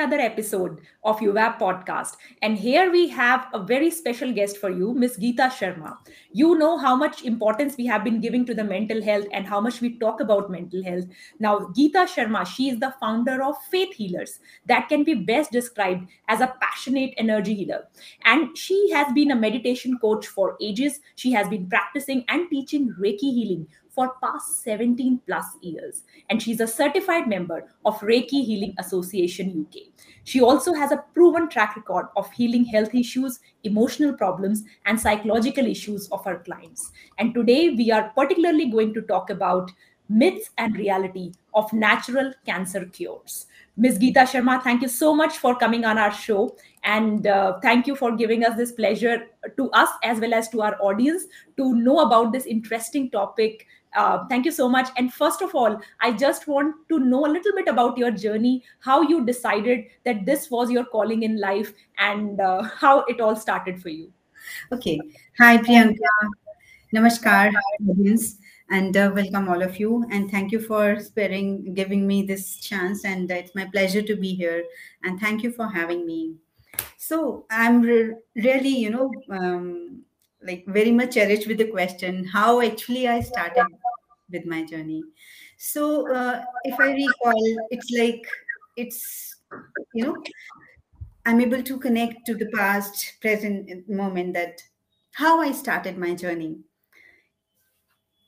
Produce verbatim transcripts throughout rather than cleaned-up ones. another episode of U W A P podcast. And here we have a very special guest for you, Miss Geeta Sharma. You know how much importance we have been giving to the mental health and how much we talk about mental health. Now, Geeta Sharma, she is the founder of Faith Healers, that can be best described as a passionate energy healer. And she has been a meditation coach for ages. She has been practicing and teaching Reiki healing for past seventeen plus years. And she's a certified member of Reiki Healing Association U K. She also has a proven track record of healing health issues, emotional problems, and psychological issues of her clients. And today we are particularly going to talk about myths and reality of natural cancer cures. Miz Geeta Sharma, thank you so much for coming on our show. And uh, thank you for giving us this pleasure to us as well as to our audience to know about this interesting topic. Uh, thank you so much. And first of all, I just want to know a little bit about your journey, how you decided that this was your calling in life and uh, how it all started for you. Okay. Hi, Priyanka. Namaskar. Hi, audience. And uh, welcome all of you. And thank you for sparing, giving me this chance. And it's my pleasure to be here. And thank you for having me. So I'm re- really, you know, um, like very much cherished with the question, how actually I started with my journey. So uh, if I recall, it's like, it's, you know, I'm able to connect to the past, present moment that how I started my journey.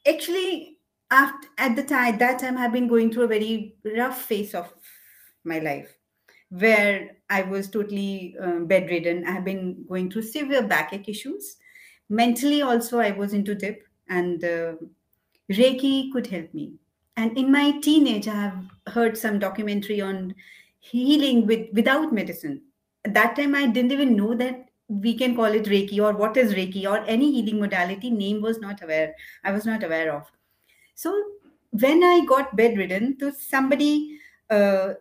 Actually, after, at the time, that time I've been going through a very rough phase of my life where I was totally uh, bedridden. I've been going through severe backache issues. Mentally also, I was into dip and uh, Reiki could help me. And in my teenage, I have heard some documentary on healing with without medicine. At that time, I didn't even know that we can call it Reiki or what is Reiki or any healing modality name was not aware. I was not aware of. So when I got bedridden, somebody uh,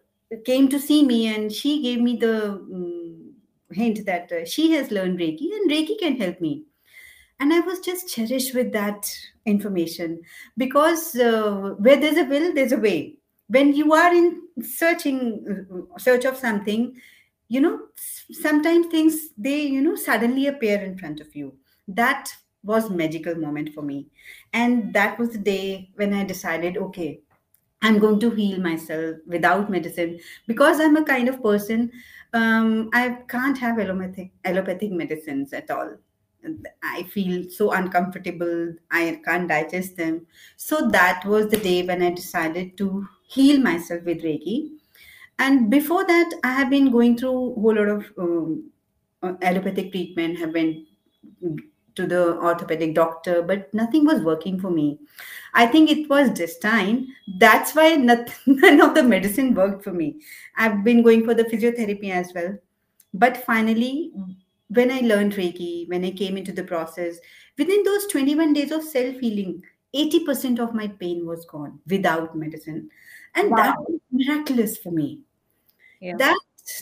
came to see me and she gave me the um, hint that uh, she has learned Reiki and Reiki can help me. And I was just cherished with that information because uh, where there's a will, there's a way. When you are in searching, search of something, you know, sometimes things, they, you know, suddenly appear in front of you. That was a magical moment for me. And that was the day when I decided, okay, I'm going to heal myself without medicine because I'm a kind of person, um, I can't have allopathic, allopathic medicines at all. I feel so uncomfortable. I can't digest them. So that was the day when I decided to heal myself with Reiki. And before that, I have been going through a whole lot of um, allopathic treatment, have been to the orthopedic doctor, but nothing was working for me. I think it was destined. That's why nothing, none of the medicine worked for me. I've been going for the physiotherapy as well. But finally, when I learned Reiki, when I came into the process, within those twenty-one days of self-healing, eighty percent of my pain was gone without medicine. And wow, that was miraculous for me. Yeah. That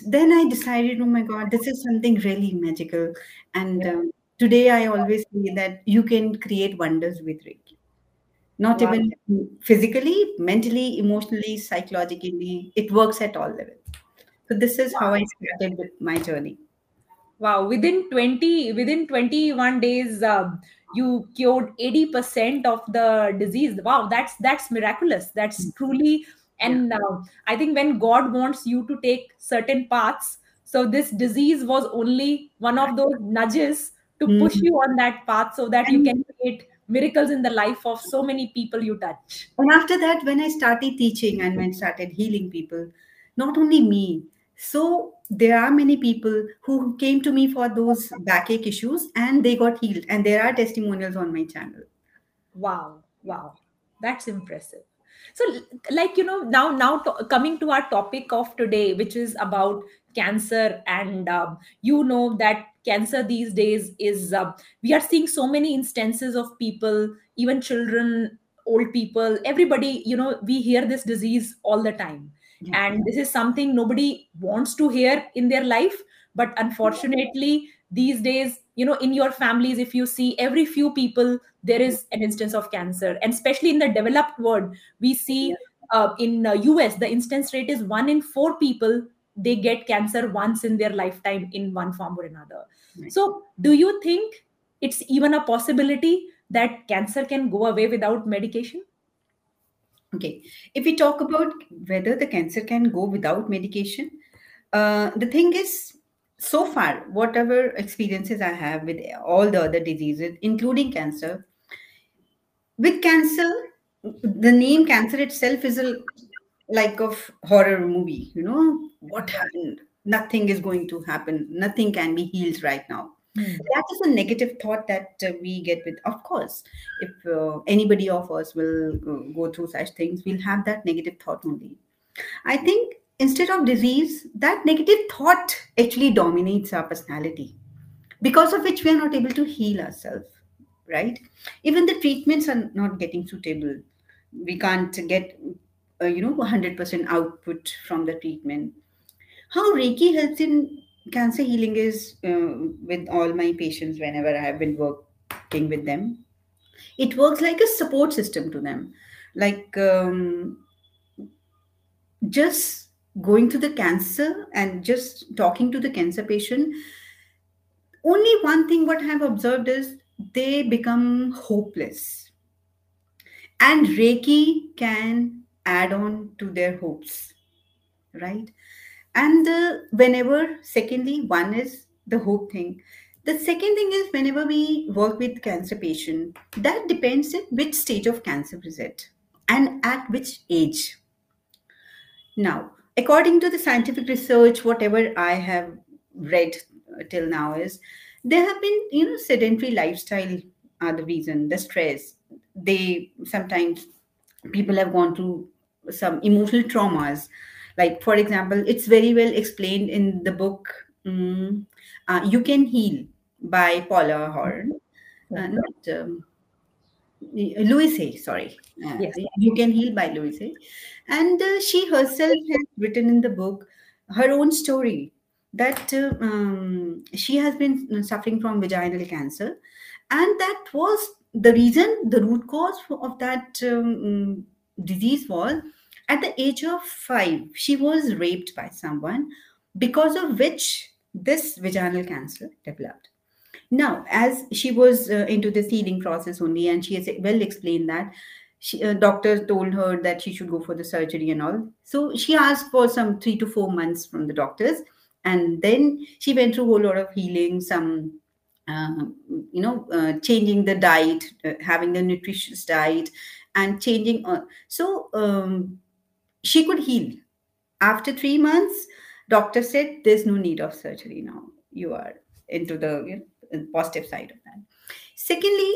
then I decided, oh my God, this is something really magical. And yeah. um, today I always say that you can create wonders with Reiki. Not wow. even physically, mentally, emotionally, psychologically. It works at all levels. So this is wow. how I started with my journey. Wow, within twenty, within twenty-one days, um, you cured eighty percent of the disease. Wow, that's that's miraculous. That's mm-hmm. truly, and yeah. uh, I think when God wants you to take certain paths, so this disease was only one of those nudges to mm-hmm. push you on that path so that you can create miracles in the life of so many people you touch. And after that, when I started teaching and when I started healing people, not only me, so there are many people who came to me for those backache issues and they got healed. And there are testimonials on my channel. Wow. Wow. That's impressive. So like, you know, now, now to, coming to our topic of today, which is about cancer and um, you know that cancer these days is, uh, we are seeing so many instances of people, even children, old people, everybody, you know, we hear this disease all the time. Yeah. And this is something nobody wants to hear in their life. But unfortunately, these days, you know, in your families, if you see every few people, there is an instance of cancer. And especially in the developed world, we see uh, in uh, U S, the instance rate is one in four people they get cancer once in their lifetime in one form or another. Right. So do you think it's even a possibility that cancer can go away without medication? Okay. If we talk about whether the cancer can go without medication, uh, the thing is, so far, whatever experiences I have with all the other diseases, including cancer, with cancer, the name cancer itself is a, like of horror movie, you know, what happened? Nothing is going to happen. Nothing can be healed right now. Mm. That is a negative thought that uh, we get with, of course, if uh, anybody of us will uh, go through such things, we'll have that negative thought only. I think instead of disease, that negative thought actually dominates our personality, because of which we are not able to heal ourselves, right? Even the treatments are not getting suitable. We can't get, uh, you know, one hundred percent output from the treatment. How Reiki helps in cancer healing is uh, with all my patients, whenever I have been working with them, it works like a support system to them. Like um, just going to the cancer and just talking to the cancer patient. Only one thing what I have observed is they become hopeless. And Reiki can add on to their hopes, right? And uh, whenever, secondly, one is the hope thing. The second thing is whenever we work with cancer patient, that depends on which stage of cancer is it and at which age. Now, according to the scientific research, whatever I have read till now is, there have been, you know, sedentary lifestyle are the reason, the stress. They sometimes people have gone through some emotional traumas. Like, for example, it's very well explained in the book, um, uh, You Can Heal by Paula Horn. Uh, not, um, Louise Hay, sorry. Uh, yes. You Can Heal by Louise Hay. And uh, she herself has written in the book her own story that uh, um, she has been suffering from vaginal cancer. And that was the reason, the root cause of that um, disease was, at the age of five, she was raped by someone, because of which this vaginal cancer developed. Now, as she was uh, into this healing process only, and she has well explained that, she, uh, doctors told her that she should go for the surgery and all. So she asked for some three to four months from the doctors. And then she went through a whole lot of healing, some, uh, you know, uh, changing the diet, uh, having a nutritious diet and changing. Uh, so, um, she could heal. After three months, doctor said, there's no need of surgery now. You are into the, you know, positive side of that. Secondly,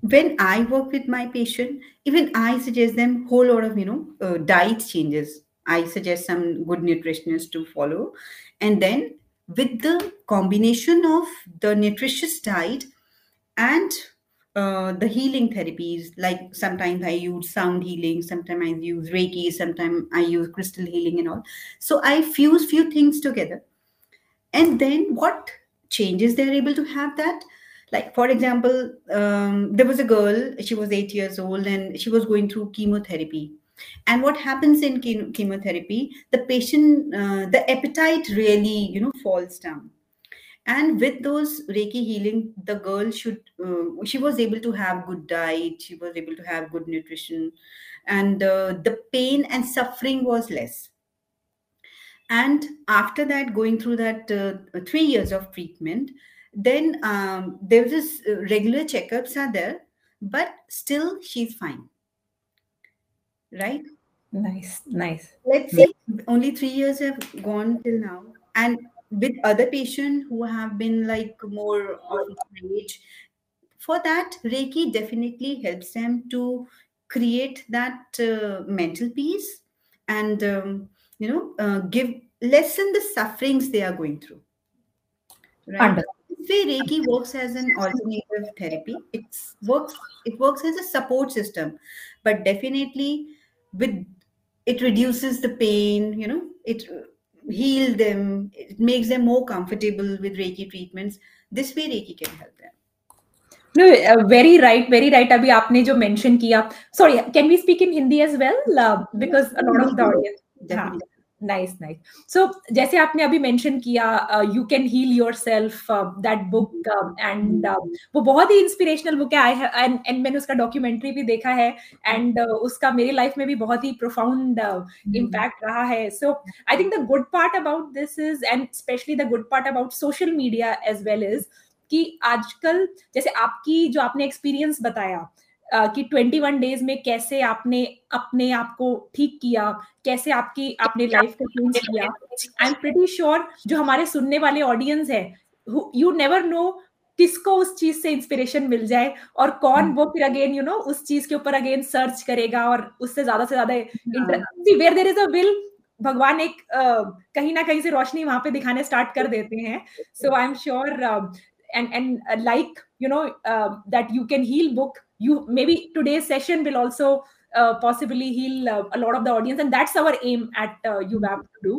when I work with my patient, even I suggest them whole lot of, you know, uh, diet changes. I suggest some good nutritionists to follow. And then with the combination of the nutritious diet and Uh, the healing therapies, like sometimes I use sound healing, sometimes I use Reiki, sometimes I use crystal healing and all. So I fuse few things together. And then what changes they're able to have that? Like, for example, um, there was a girl, she was eight years old and she was going through chemotherapy. And what happens in chem- chemotherapy, the patient, uh, the appetite really, you know, falls down. And with those Reiki healing, the girl should, uh, she was able to have good diet. She was able to have good nutrition and uh, the pain and suffering was less. And after that, going through that uh, three years of treatment, then um, there's this uh, regular checkups are there, but still she's fine. Right? Nice, nice. Let's see. Yeah. Only three years have gone till now. And with other patients who have been like more of age, for that Reiki definitely helps them to create that uh, mental peace and um, you know uh, give lessen the sufferings they are going through. Right? This way, Reiki works as an alternative therapy. It works. It works as a support system, but definitely with it reduces the pain. You know it. Heal them, it makes them more comfortable with Reiki treatments. This way Reiki can help them. No, uh, very right, very right. Abhi aapne jo mention kiya. Sorry, can we speak in Hindi as well? Uh, because a lot of the audience. Definitely. Nice nice so जैसे आपने अभी mention किया you can heal yourself that book and वो बहुत ही inspirational book है. आई and and मैंने उसका डॉक्यूमेंट्री भी देखा है एंड uh, उसका मेरी लाइफ में भी बहुत ही प्रोफाउंड इम्पैक्ट रहा है. So I think the good part about this is and specially the good part about social media as well is कि आजकल जैसे आपकी जो आपने एक्सपीरियंस बताया Uh, कि इक्कीस डेज में कैसे आपने अपने आप को ठीक किया, कैसे आपकी आपने लाइफ को चेंज किया. आई एम प्रीटी श्योर जो हमारे सुनने वाले ऑडियंस है, यू नेवर नो किसको उस चीज से इंस्पिरेशन मिल जाए और कौन वो फिर अगेन यू नो उस चीज के ऊपर अगेन सर्च करेगा और उससे ज्यादा से ज्यादा interest. Where there is a will, भगवान एक uh, कहीं ना कहीं से रोशनी वहां पे दिखाने स्टार्ट कर देते हैं. So I am sure and and uh, like you know uh, that you can heal book, you maybe today's session will also uh, possibly heal uh, a lot of the audience, and that's our aim at uh, U W A P to do.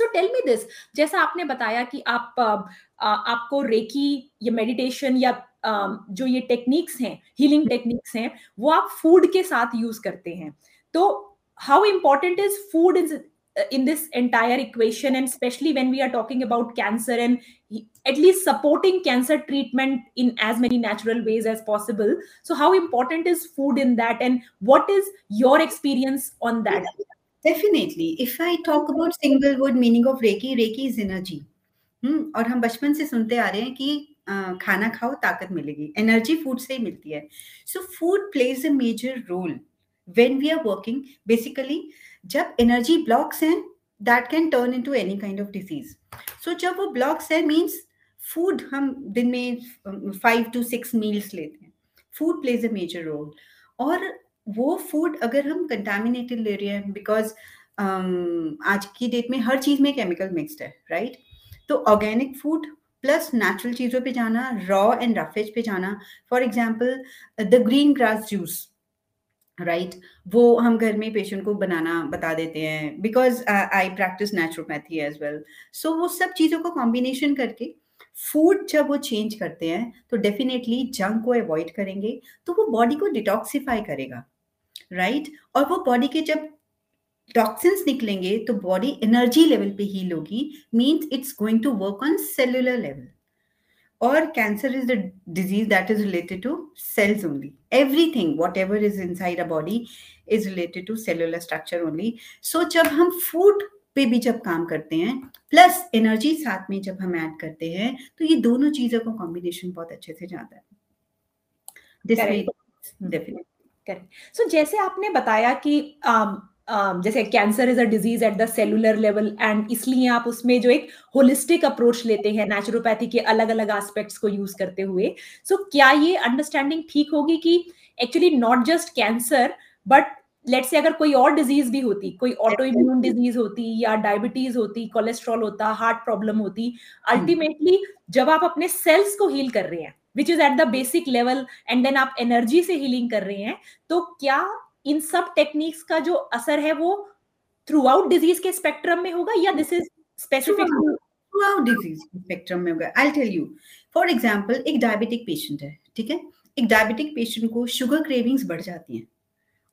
So tell me this, जैसा आपने बताया कि आप uh, uh, आपको reiki या meditation या uh, जो ये टेक्निक्स हैं, हीलिंग टेक्निक्स हैं, वो आप फूड के साथ यूज करते हैं. तो how important is food in in this entire equation, and especially when we are talking about cancer and at least supporting cancer treatment in as many natural ways as possible. So how important is food in that, and what is your experience on that? Definitely. If I talk about single word meaning of Reiki, Reiki is energy. हम और हम बचपन से सुनते आ रहे हैं कि खाना खाओ ताकत मिलेगी, एनर्जी फूड से ही मिलती है. So food plays a major role when we are working. Basically जब एनर्जी ब्लॉक्स हैं, that can turn into any kind of disease. So जब वो ब्लॉक्स है मींस फूड, हम दिन में फाइव टू सिक्स मील्स लेते हैं. Food plays a major role, और वो फूड अगर हम कंटामिनेटेड ले रहे हैं, बिकॉज um, आज की डेट में हर चीज में केमिकल मिक्सड है, राइट right? तो ऑर्गेनिक फूड प्लस नेचुरल चीज़ों पे जाना, रॉ एंड रफेज पे जाना. For example the green grass juice, right right? वो हम घर में पेशेंट को बनाना बता देते हैं, because I practice naturopathy as well. So वो सब चीज़ों को कॉम्बिनेशन करके फूड जब वो चेंज करते हैं तो डेफिनेटली जंक को अवॉइड करेंगे, तो वो बॉडी को डिटॉक्सिफाई करेगा, राइट right? और वो बॉडी के जब टॉक्सिन्स निकलेंगे तो बॉडी एनर्जी लेवल पे हील होगी, means it's going to work on cellular level. Or cancer is the disease that is related to cells only. Everything, whatever is inside a body, is related to cellular structure only. So, जब हम food पे भी जब काम करते हैं, plus energy साथ में जब हम add करते हैं, तो ये दोनों चीजों का combination बहुत अच्छे से जाता है. This way, definitely. Correct. So, जैसे आपने बताया कि um, Uh, जैसे cancer is a disease at the cellular level, and इसलिए आप उसमें जो एक होलिस्टिक अप्रोच लेते हैं, नेचुरोपैथी के अलग अलग एस्पेक्ट्स को यूज करते हुए. सो so, क्या ये अंडरस्टैंडिंग ठीक होगी कि actually not just cancer but let's say अगर कोई और डिजीज भी होती, कोई ऑटो इम्यून डिजीज होती या डायबिटीज होती, कोलेस्ट्रॉल होता, हार्ट प्रॉब्लम होती, अल्टीमेटली hmm. जब आप अपने सेल्स को हील कर रहे हैं which is at the basic level, and then आप एनर्जी से हीलिंग कर रहे हैं, तो क्या इन सब टेक्निक्स का जो असर है वो थ्रू आउट डिजीज के स्पेक्ट्रम में होगा या this is specific throughout disease spectrum में होगा? I will tell you. For example एक डायबिटिक पेशेंट है, ठीक है, एक डायबिटिक पेशेंट को शुगर क्रेविंग्स बढ़ जाती हैं,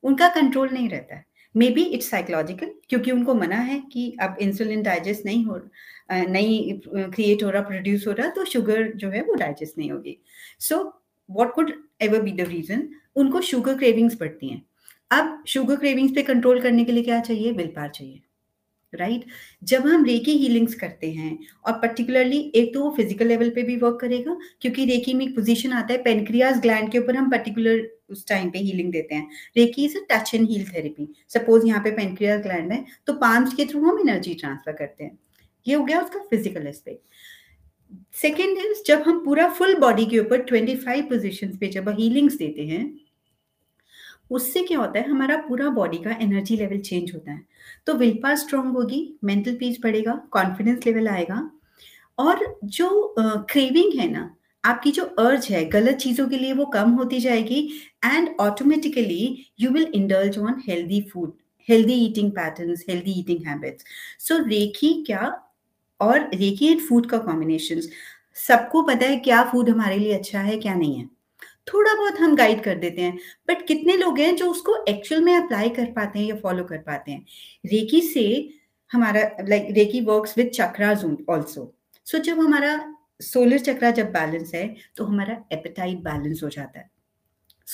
उनका कंट्रोल नहीं रहता है. मे बी इट्स साइकोलॉजिकल, क्योंकि उनको मना है कि अब इंसुलिन डाइजेस्ट नहीं हो नहीं क्रिएट हो रहा, प्रोड्यूस हो रहा, तो शुगर जो है वो डाइजेस्ट नहीं होगी. So what could ever be the reason? उनको शुगर क्रेविंग्स बढ़ती हैं. अब शुगर क्रेविंग्स पे कंट्रोल करने के लिए क्या चाहिए? विल पावर चाहिए, राइट right? जब हम रेकी हीलिंग्स करते हैं, और पर्टिकुलरली एक तो वो फिजिकल लेवल पे भी वर्क करेगा, क्योंकि रेकी में एक पोजीशन आता है पेनक्रियाज ग्लैंड के ऊपर, हम पर्टिकुलर उस टाइम पे हीलिंग देते हैं. Reiki is a touch and heal therapy. Suppose यहाँ पे पेनक्रियाज ग्लैंड है, तो पाम्स के थ्रू हम एनर्जी ट्रांसफर करते हैं. ये हो गया उसका फिजिकल एस्पेक्ट. सेकेंड इज जब हम पूरा फुल बॉडी के ऊपर ट्वेंटी फाइव पोजिशन पे जब हीलिंग्स देते हैं, उससे क्या होता है? हमारा पूरा बॉडी का एनर्जी लेवल चेंज होता है, तो विल पावर स्ट्रांग होगी, मेंटल पीस बढ़ेगा, कॉन्फिडेंस लेवल आएगा, और जो क्रेविंग uh, है ना, आपकी जो अर्ज है गलत चीज़ों के लिए, वो कम होती जाएगी, and automatically you will indulge on healthy food, healthy eating patterns, healthy eating habits. So reiki क्या और रेकी एंड फूड का कॉम्बिनेशन, सबको पता है क्या फूड हमारे लिए अच्छा है क्या नहीं है, थोड़ा बहुत हम गाइड कर देते हैं, बट कितने लोग हैं जो उसको एक्चुअल में अप्लाई कर पाते हैं या फॉलो कर पाते हैं? रेकी से हमारा like reiki works with chakras also. So जब हमारा सोलर चक्रा जब बैलेंस है तो हमारा एपेटाइट बैलेंस हो जाता है.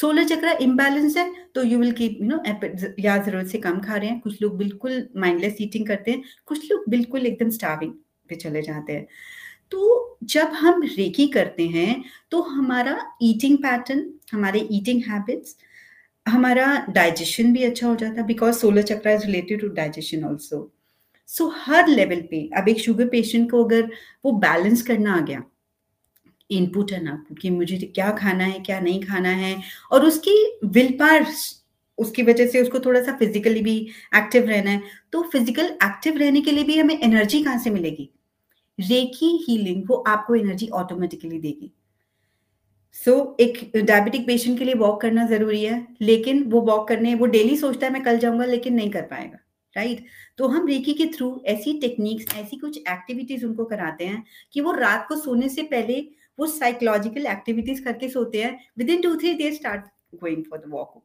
सोलर चक्रा इम्बैलेंस है तो you will keep you know या जरूरत से कम खा रहे हैं, कुछ लोग बिल्कुल माइंडलेस ईटिंग करते हैं, कुछ लोग बिल्कुल एकदम स्टार्विंग पे चले जाते हैं. तो जब हम रेकी करते हैं तो हमारा ईटिंग पैटर्न, हमारे ईटिंग हैबिट्स, हमारा डाइजेशन भी अच्छा हो जाता है because solar chakra is related to digestion also. सो हर लेवल पे अब एक शुगर पेशेंट को अगर वो बैलेंस करना आ गया इनपुट एंड आउटपुट कि मुझे क्या खाना है क्या नहीं खाना है, और उसकी विल पावर उसकी वजह से उसको थोड़ा सा फिजिकली भी एक्टिव रहना है, तो फिजिकल एक्टिव रहने के लिए भी हमें एनर्जी कहाँ से मिलेगी? रेकी हीलिंग वो आपको एनर्जी ऑटोमेटिकली देगी. सो so, एक डायबिटिक पेशेंट के लिए वॉक करना जरूरी है, लेकिन वो वॉक करने वो डेली सोचता है मैं कल जाऊंगा लेकिन नहीं कर पाएगा, राइट right? तो हम रेकी के थ्रू ऐसी टेक्निक्स, ऐसी कुछ एक्टिविटीज उनको कराते हैं कि वो रात को सोने से पहले वो साइकोलॉजिकल एक्टिविटीज करके सोते हैं. Within two three days start going for the walk.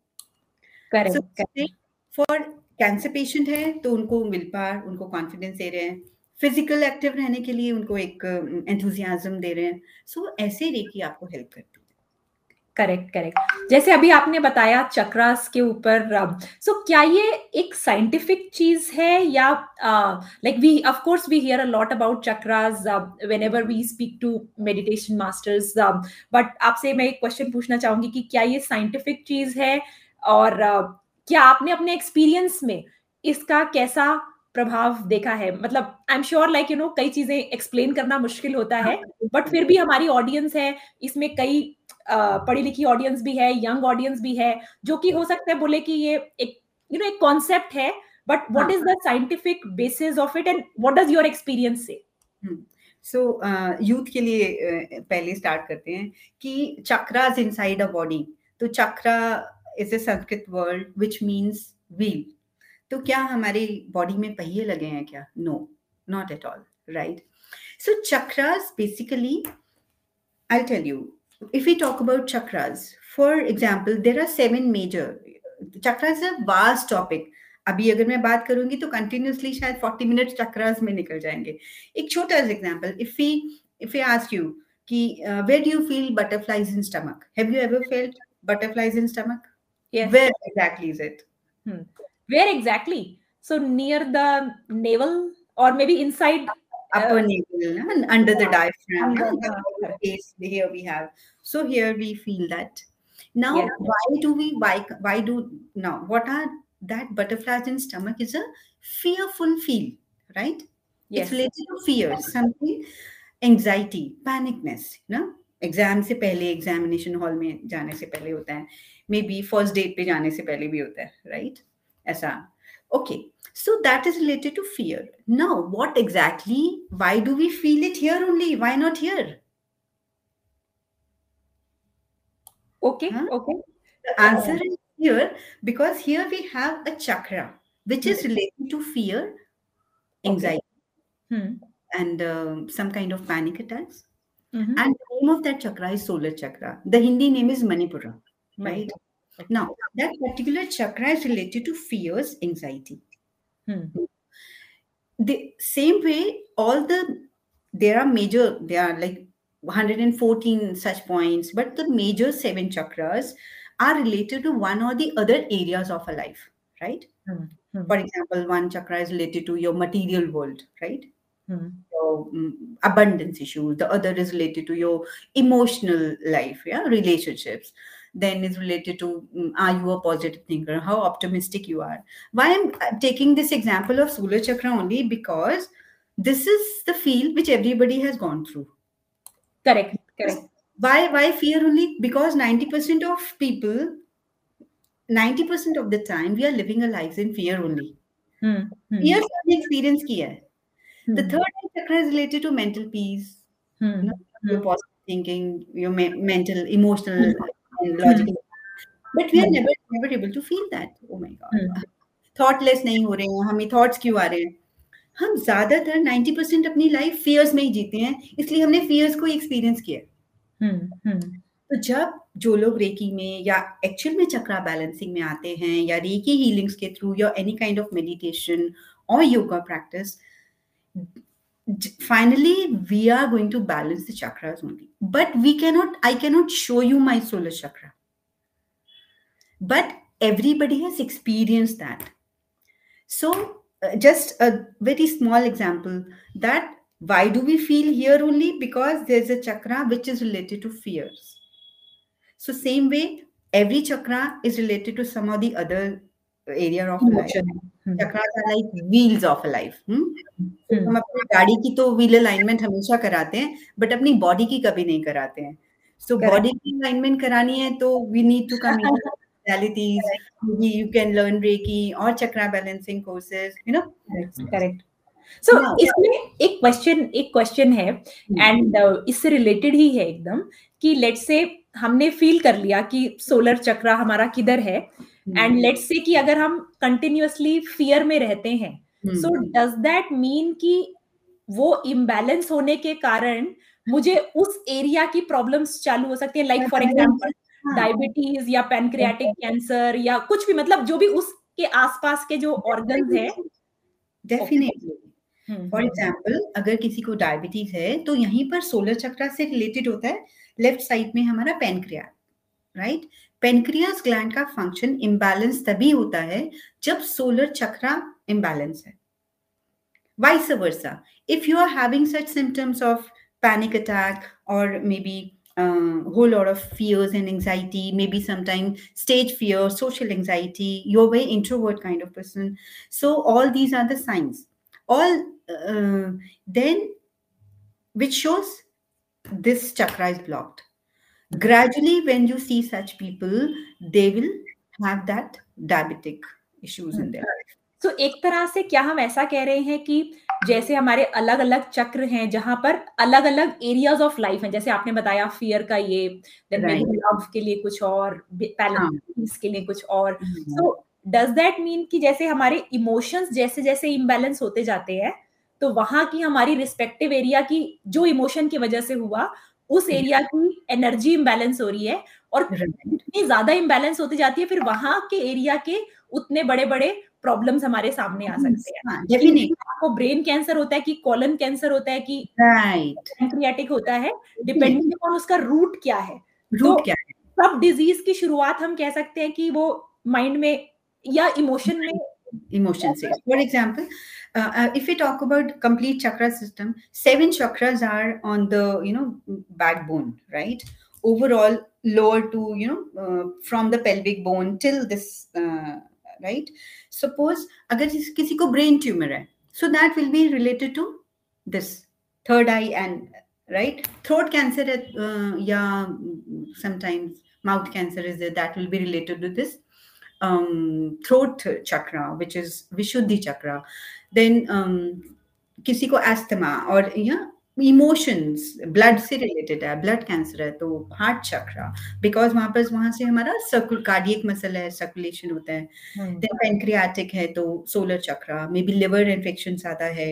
Correct. For cancer patient है तो उनको विल पावर, उनको कॉन्फिडेंस दे रहे हैं, फिजिकल एक्टिव रहने के लिए उनको एक एंथुजियाज्म दे रहे हैं. सो so, ऐसे रेकी आपको हेल्प करती है. Correct correct. जैसे अभी आपने बताया चक्रास के ऊपर, सो so, क्या ये एक साइंटिफिक चीज है या like we of course we hear a lot about chakras whenever we speak to meditation masters, but आपसे मैं एक क्वेश्चन पूछना चाहूंगी कि क्या ये साइंटिफिक चीज है और uh, क्या आपने अपने एक्सपीरियंस में इसका कैसा प्रभाव देखा है? मतलब I am sure like you know कई चीजें एक्सप्लेन करना मुश्किल होता है, बट फिर भी हमारी ऑडियंस है, इसमें कई Uh, पढ़ी लिखी ऑडियंस भी है, यंग ऑडियंस भी है, जो कि हो सकता है बोले कि ये एक यू नो एक कॉन्सेप्ट है, but what is the scientific basis of it and what does your experience say? So youth के लिए uh, पहले स्टार्ट करते हैं कि चक्रास इनसाइड अ बॉडी. तो chakra is a Sanskrit word which means wheel. तो क्या हमारी बॉडी में पहिए लगे हैं क्या? No, not at all, right. So chakras basically I tell you. If we talk about chakras, for example, there are seven major. Chakras is a vast topic. अभी अगर मैं बात करूंगी तो continuously शायद forty minutes chakras में निकल जाएंगे. एक छोटा सा example. If we if we ask you कि uh, where do you feel butterflies in stomach? Have you ever felt butterflies in stomach? Yes. Where exactly is it? Hmm. Where exactly? So near the navel or maybe inside. Upper navel, uh, under the diaphragm, uh, here we have. So here we feel that. Now, yeah. why do we? Why? Why do now? What are that butterflies in stomach is a fearful feel, right? Yes. It's related to fear, something, anxiety, panicness. No, exam से पहले, examination hall में जाने से पहले होता है. Maybe first date पे जाने से पहले भी होता है, right? ऐसा. Okay, so that is related to fear. Now, what exactly, why do we feel it here only? Why not here? Okay, huh? okay. The answer is here because here we have a chakra which is related to fear, anxiety, okay. hmm. and um, some kind of panic attacks. Mm-hmm. And the name of that chakra is solar chakra. The Hindi name is Manipura, mm-hmm. right? Now, that particular chakra is related to fears, anxiety. Hmm. The same way, all the, there are major, there are like one hundred fourteen such points, but the major seven chakras are related to one or the other areas of our life, right? Hmm. Hmm. For example, one chakra is related to your material world, right? Hmm. So, um, abundance issues. The other is related to your emotional life, yeah, relationships. Then is related to um, are you a positive thinker, how optimistic you are. Why I'm taking this example of solar chakra only because this is the field which everybody has gone through. Correct. Correct. Why why fear only? Because ninety percent of people, ninety percent of the time we are living our lives in fear only. Hmm. Hmm. Fear we experience ki hai. Hmm. The third chakra is related to mental peace, hmm. you know, your positive thinking, your me- mental, emotional. Hmm. Logically but we are never never able to feel that. Oh my God, thoughtless नहीं हो रहे हैं, हमें thoughts क्यों आ रहे हैं? हम ज्यादातर ninety percent अपनी लाइफ फियर्स में ही जीते हैं, इसलिए हमने फियर्स को एक्सपीरियंस किया. हम्म हम्म. तो जब जो लोग रेकी में या एक्चुअल में चक्रा बैलेंसिंग में आते हैं या रेकी हीलिंग्स के थ्रू या any kind of meditation or yoga practice, finally, we are going to balance the chakras only. But we cannot, I cannot show you my solar chakra. But everybody has experienced that. So uh, just a very small example that why do we feel here only? Because there's a chakra which is related to fears. So same way, every chakra is related to some or the other area of emotion. Life. Chakras are like wheels of life. Hmm? Hmm. हम अपनी गाड़ी की तो wheel alignment हमेशा कराते हैं, but अपनी body की कभी नहीं कराते हैं. So Correct. Body की alignment करानी है तो we need to come into realities. You can learn Reiki or chakra balancing courses. You know. Correct. Correct. So no, इसमें yeah. एक question एक question है hmm. and uh, इससे related ही है एकदम कि let's say हमने feel कर लिया कि solar chakra हमारा किधर है hmm. and let's say कि अगर हम continuously fear में रहते हैं hmm. so does that mean कि वो imbalance होने के कारण मुझे उस area की problems चालू हो सकती है like for example hmm. diabetes या pancreatic hmm. cancer या कुछ भी मतलब जो भी उसके आसपास के जो organs है definitely फॉर एग्जाम्पल अगर किसी को डायबिटीज है तो यहीं पर सोलर चक्रा से रिलेटेड होता है. लेफ्ट साइड में हमारा पेनक्रियास, राइट. पेनक्रियास ग्लैंड का फंक्शन इम्बैलेंस तभी होता है जब सोलर चक्रा इम्बैलेंस है. Vice versa if you are having such symptoms of panic attack और may be whole lot of fears and anxiety, maybe sometimes stage fear, social anxiety, you're very introvert kind of person, so all these are the signs. All uh, then, which shows this chakra is blocked. Gradually, when you see such people, they will have that diabetic issues in their life. So, एक तरह से क्या हम ऐसा कह रहे हैं कि जैसे हमारे अलग अलग चक्र हैं जहां पर अलग अलग एरियाज ऑफ लाइफ हैं, जैसे आपने बताया फियर का ये, then maybe love के लिए कुछ और, balance के लिए कुछ और. So Does that mean कि जैसे हमारे emotions जैसे जैसे imbalance होते जाते हैं तो वहां की हमारी respective area की जो emotion की वजह से हुआ उस area की energy imbalance हो रही है और इतनी ज्यादा imbalance होती जाती है फिर वहां के area के उतने बड़े बड़े problems हमारे सामने आ सकते हैं. Definitely आपको brain cancer होता है कि colon cancer होता है कि right pancreatic होता है depending upon उसका root क्या है. root क्या है सब disease की शुरुआत हम कह सकते हैं कि वो mind में या emotion में emotion से. For example, uh, if we talk about complete chakra system, seven chakras are on the you know backbone, right? Overall, lower to you know uh, from the pelvic bone till this, uh, right? Suppose अगर किसी को brain tumor है, so that will be related to this third eye and right. Throat cancer uh, या sometimes mouth cancer is there, that will be related to this. Um, throat chakra, which is Vishuddhi chakra. Then um, किसी को asthma और yeah, emotions, blood से related है, blood cancer है तो heart chakra, because वहाँ पर वहाँ से हमारा circul cardiac muscle है, circulation होता है. hmm. Then pancreatic है तो solar chakra, maybe liver infections आता है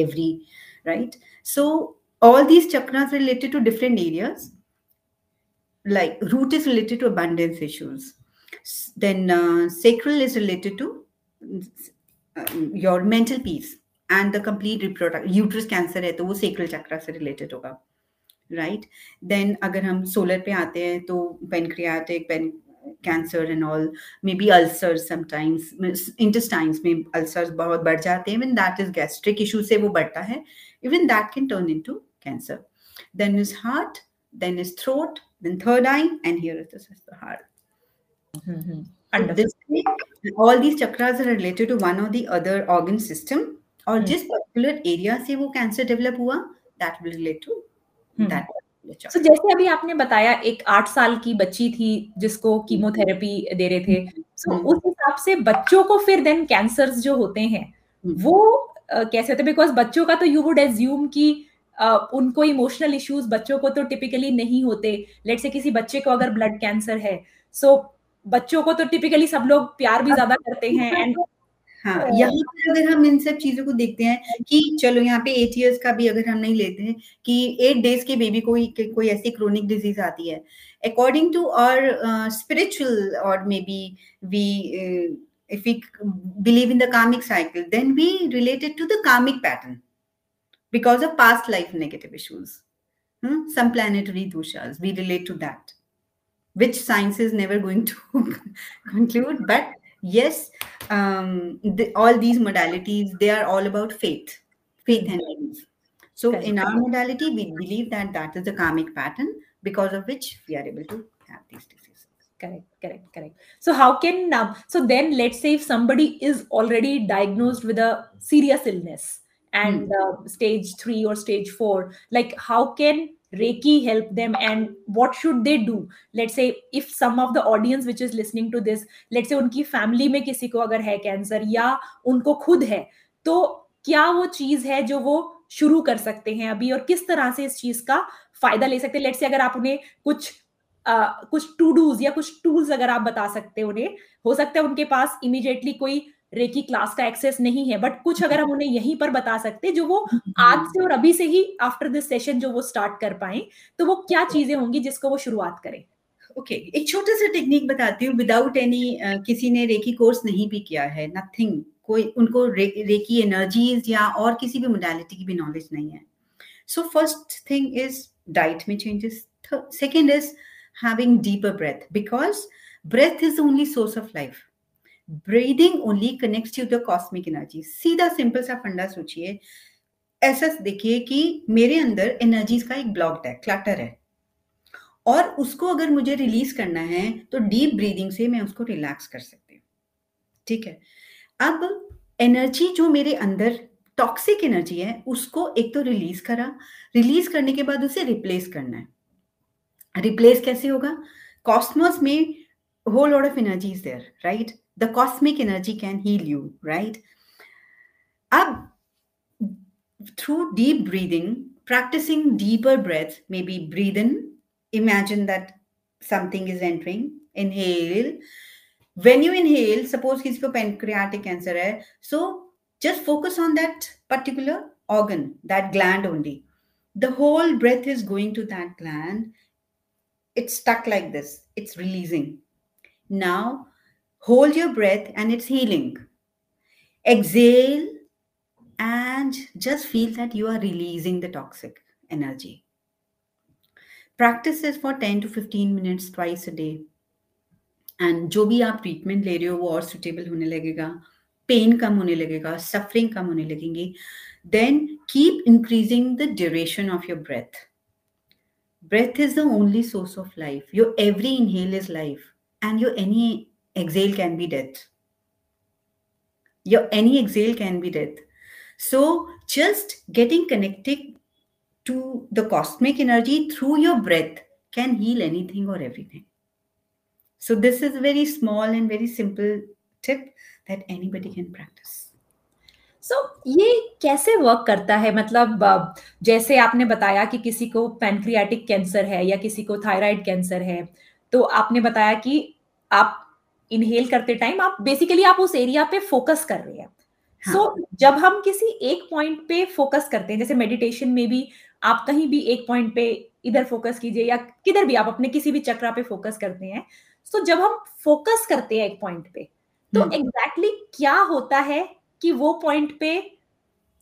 every, right? So all these chakras related to different areas. Like root is related to abundance issues. Then uh, sacral is related to uh, your mental peace and the complete reproductive. Uterus cancer है तो वो sacral chakra से related होगा, right? Then अगर हम solar पे आते हैं तो pancreatic pen cancer and all, maybe ulcers sometimes, intestines में ulcers बहुत बढ़ जाते हैं. Even that is gastric issue से वो बढ़ता है. Even that can turn into cancer. Then is heart, then is throat, then third eye, and here is this is the heart. Mm-hmm. And this way, all these chakras are related to one or the other organ system, or mm-hmm. just particular area से वो cancer develop हुआ, that will relate to mm-hmm. that. So जैसे अभी आपने बताया एक आठ साल की बच्ची थी जिसको कीमोथेरेपी दे रहे थे, so mm-hmm. उस हिसाब से बच्चों को फिर then cancers जो होते हैं mm-hmm. वो uh, कैसे होते हैं? Because बच्चों का तो you would assume कि Uh, उनको इमोशनल इश्यूज बच्चों को तो टिपिकली नहीं होते. लेट्स से किसी बच्चे को अगर ब्लड कैंसर है सो so, बच्चों को तो टिपिकली सब लोग प्यार भी ज्यादा करते हैं. एंड हाँ यहाँ पर अगर हम इन सब चीजों को देखते हैं कि चलो यहाँ पे एट इयर्स का भी अगर हम नहीं लेते हैं कि एट डेज के बेबी को कोई ऐसी क्रोनिक डिजीज आती है अकॉर्डिंग टू और स्पिरिचुअल और may be we if we believe in the karmic cycle, then we relate it to the karmic pattern because of past life negative issues. Hmm? Some planetary doshas, we relate to that, which science is never going to conclude. But yes, um, the, all these modalities, they are all about faith, faith and belief. So in our modality, we believe that that is the karmic pattern because of which we are able to have these diseases. Correct, correct, correct. So how can, um, so then let's say if somebody is already diagnosed with a serious illness and mm. uh, stage three or stage four, like how can Reiki help them and what should they do? Let's say if some of the audience which is listening to this, let's say उनकी family में किसी को अगर है cancer या उनको खुद है, तो क्या वो चीज है जो वो शुरू कर सकते हैं अभी और किस तरह से इस चीज का फायदा ले सकते हैं? लेट्स से अगर आप उन्हें कुछ आ, कुछ टू डूज या कुछ टूल्स अगर आप बता सकते हैं उन्हें, हो सकता है उनके पास इमीडिएटली कोई रेकी क्लास का एक्सेस नहीं है, बट कुछ अगर हम उन्हें यहीं पर बता सकते जो वो आज से और अभी से ही आफ्टर दिस सेशन जो वो स्टार्ट कर पाए, तो वो क्या चीजें होंगी जिसको वो शुरुआत करें? ओके okay, एक छोटा सा टेक्निक बताती हूँ विदाउट एनी uh, किसी ने रेकी कोर्स नहीं भी किया है, नथिंग, कोई उनको रे, रेकी एनर्जीज या और किसी भी मोडालिटी की भी नॉलेज नहीं है. So first thing is diet में changes. Second is having deeper breath because breath is the only source of life. Breathing only connects you to the cosmic energy. सीधा सिंपल सा फंडा सोचिए, ऐसा देखिए कि मेरे अंदर एनर्जीज का एक ब्लॉक है, क्लटर है, और उसको अगर मुझे रिलीज करना है तो डीप ब्रीदिंग से मैं उसको रिलैक्स कर सकती हूँ. ठीक है, अब एनर्जी जो मेरे अंदर टॉक्सिक एनर्जी है उसको एक तो रिलीज करा, रिलीज करने के बाद उसे रिप्लेस करना है. रिप्लेस कैसे होगा? कॉस्मोस में whole lot of energy is there, right? The cosmic energy can heal you, right? Ab, through deep breathing, practicing deeper breaths, maybe breathe in, imagine that something is entering, inhale. When you inhale, suppose kisi ko pancreatic cancer hai, so just focus on that particular organ, that gland only. The whole breath is going to that gland. It's stuck like this. It's releasing. Now, hold your breath and it's healing. Exhale and just feel that you are releasing the toxic energy. Practice this for ten to fifteen minutes twice a day. And जो भी आप treatment ले रहे हो वो और suitable होने लगेगा, pain कम होने लगेगा, suffering कम होने लगेगी. Then keep increasing the duration of your breath. Breath is the only source of life. Your every inhale is life and your any exhale can be death. Your any exhale can be death. So just getting connected to the cosmic energy through your breath can heal anything or everything. So this is a very small and very simple tip that anybody can practice. So ये कैसे work करता है? मतलब जैसे आपने बताया कि किसी को पैनक्रियाटिक कैंसर है या किसी को थायराइड कैंसर है, तो आपने बताया कि आप इनहेल करते टाइम आप बेसिकली आप उस एरिया पे फोकस कर रहे हैं. सो हाँ. so, जब हम किसी एक पॉइंट पे फोकस करते हैं, जैसे मेडिटेशन में भी आप कहीं भी एक पॉइंट पे इधर फोकस कीजिए या किधर भी आप अपने किसी भी चक्रा पे फोकस करते हैं, सो so, जब हम फोकस करते हैं एक पॉइंट पे तो एग्जैक्टली exactly क्या होता है कि वो पॉइंट पे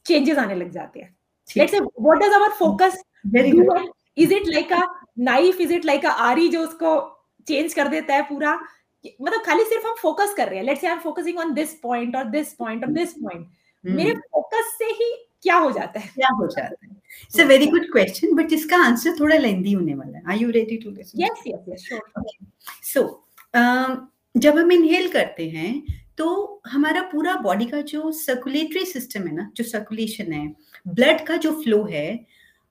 चेंजेस आने लग जाते हैं? Let's say what does our focus do? Is it like a knife? Is it like a आरी जो उसको चेंज कर देता है पूरा? मतलब खाली सिर्फ हम फोकस कर रहे हैं, let's say I am focusing on this point और दिस पॉइंट और दिस पॉइंट, मेरे फोकस से ही क्या हो जाता है? क्या हो जाता है? It's a very good question, but इसका आंसर थोड़ा लेंथी होने वाला है. Are you ready to listen? Yes yes yes sure. So जब हम इनहेल करते हैं तो हमारा पूरा बॉडी का जो सर्कुलेटरी सिस्टम है ना, जो सर्कुलेशन है, ब्लड का जो फ्लो है,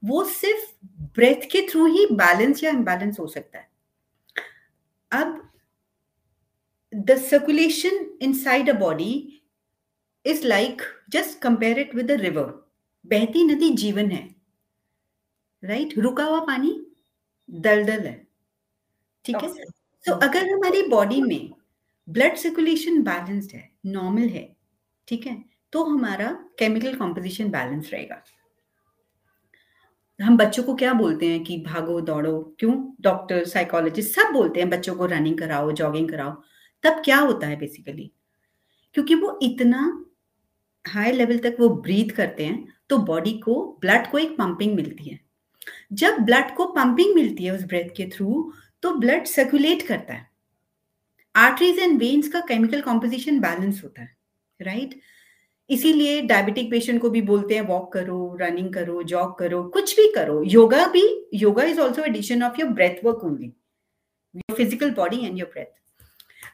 वो सिर्फ ब्रेथ के थ्रू ही बैलेंस या इम्बैलेंस हो सकता है. अब the circulation inside a body is like, just compare it with a river. बहती नदी जीवन है, राइट? रुका हुआ पानी दलदल है, ठीक है? तो अगर हमारी बॉडी में ब्लड सर्कुलेशन बैलेंस्ड है, नॉर्मल है, ठीक है, तो हमारा केमिकल कॉम्पोजिशन बैलेंस रहेगा. हम बच्चों को क्या बोलते हैं कि भागो दौड़ो, क्यों? डॉक्टर, साइकोलॉजिस्ट सब बोलते हैं बच्चों को रनिंग कराओ, जॉगिंग कराओ. तब क्या होता है? बेसिकली क्योंकि वो इतना हाई लेवल तक वो ब्रीथ करते हैं तो बॉडी को, ब्लड को एक पंपिंग मिलती है। जब ब्लड को पंपिंग मिलती है उस ब्रेथ के थ्रू तो ब्लड सर्कुलेट करता है, आर्टरीज एंड वेन्स का केमिकल कॉम्पोजिशन बैलेंस होता है, राइट right? इसीलिए डायबिटिक पेशेंट को भी बोलते हैं वॉक करो, रनिंग करो, जॉग करो, कुछ भी करो। योगा भी, yoga is also addition of your breath work only, your physical body and your breath.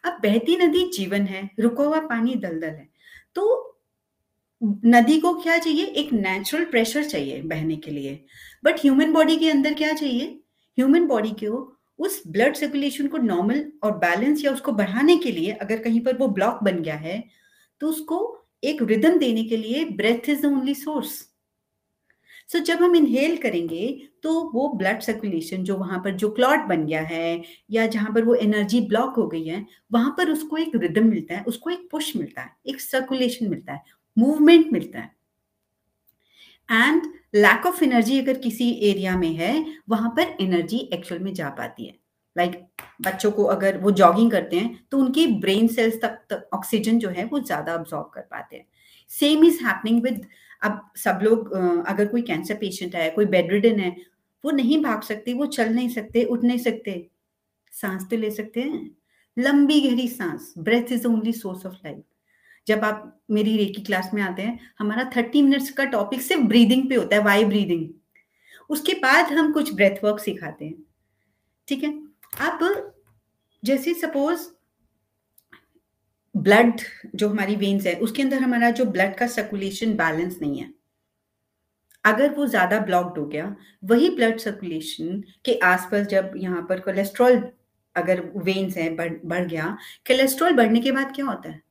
अब बहती नदी जीवन है, रुका हुआ पानी दलदल है, तो नदी को क्या चाहिए? एक नेचुरल प्रेशर चाहिए बहने के लिए। बट ह्यूमन बॉडी के अंदर क्या चाहिए? ह्यूमन बॉडी को उस ब्लड सर्कुलेशन को नॉर्मल और बैलेंस या उसको बढ़ाने के लिए, अगर कहीं पर वो ब्लॉक बन गया है तो उसको एक रिदम देने के लिए breath is the only source. So जब हम इनहेल करेंगे तो वो ब्लड सर्कुलेशन जो वहां पर जो क्लॉट बन गया है या जहां पर वो एनर्जी ब्लॉक हो गई है वहां पर उसको एक रिदम मिलता है, उसको एक पुश मिलता है, एक सर्कुलेशन मिलता है, मूवमेंट मिलता है। एंड लैक ऑफ एनर्जी अगर किसी एरिया में है वहां पर एनर्जी एक्चुअल में जा पाती है। लाइक like, बच्चों को अगर वो जॉगिंग करते हैं तो उनकी ब्रेन सेल्स तक ऑक्सीजन जो है वो ज्यादा अब्सॉर्ब कर पाते हैं। सेम इज हैपनिंग विद, अब सब लोग, अगर कोई कैंसर पेशेंट है, कोई बेडरिडन है, वो नहीं भाग सकते, वो चल नहीं सकते, उठ नहीं सकते, सांस तो ले सकते हैं, लंबी गहरी सांस। Breath is the only source of life. जब आप मेरी रेकी क्लास में आते हैं, हमारा थर्टी मिनट्स का टॉपिक सिर्फ ब्रीदिंग पे होता है, वाई ब्रीदिंग। उसके बाद हम कुछ ब्रेथ वर्क सिखाते हैं, ठीक है। अब जैसे सपोज ब्लड जो हमारी वेन्स है उसके अंदर हमारा जो ब्लड का सर्कुलेशन बैलेंस नहीं है, अगर वो ज्यादा ब्लॉक्ड हो गया, वही ब्लड सर्कुलेशन के आसपास जब यहाँ पर कोलेस्ट्रॉल, अगर वेन्स है बढ़ बढ़ गया, कोलेस्ट्रॉल बढ़ने के बाद क्या होता है?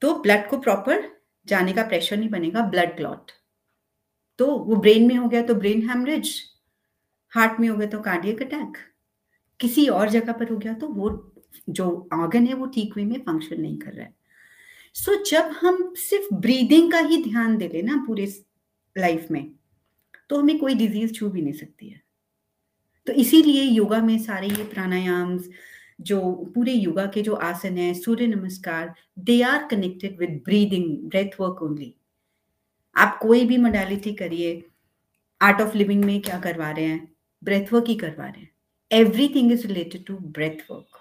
तो ब्लड को प्रॉपर जाने का प्रेशर नहीं बनेगा, ब्लड क्लॉट। तो वो ब्रेन में हो गया तो ब्रेन हैमरेज, हार्ट में हो गया तो कार्डियक अटैक, किसी और जगह पर हो गया तो वो जो ऑर्गन है वो ठीक वे में फंक्शन नहीं कर रहा है। सो so, जब हम सिर्फ ब्रीदिंग का ही ध्यान दे लेना पूरे लाइफ में तो हमें कोई डिजीज छू भी नहीं सकती है। तो इसीलिए योगा में सारे ये प्राणायाम, जो पूरे योगा के जो आसन है, सूर्य नमस्कार, they are connected with breathing, breath work only. आप कोई भी मोडालिटी करिए, आर्ट ऑफ लिविंग में क्या करवा रहे हैं? ब्रेथ वर्क ही करवा रहे हैं। Everything is related to breath work.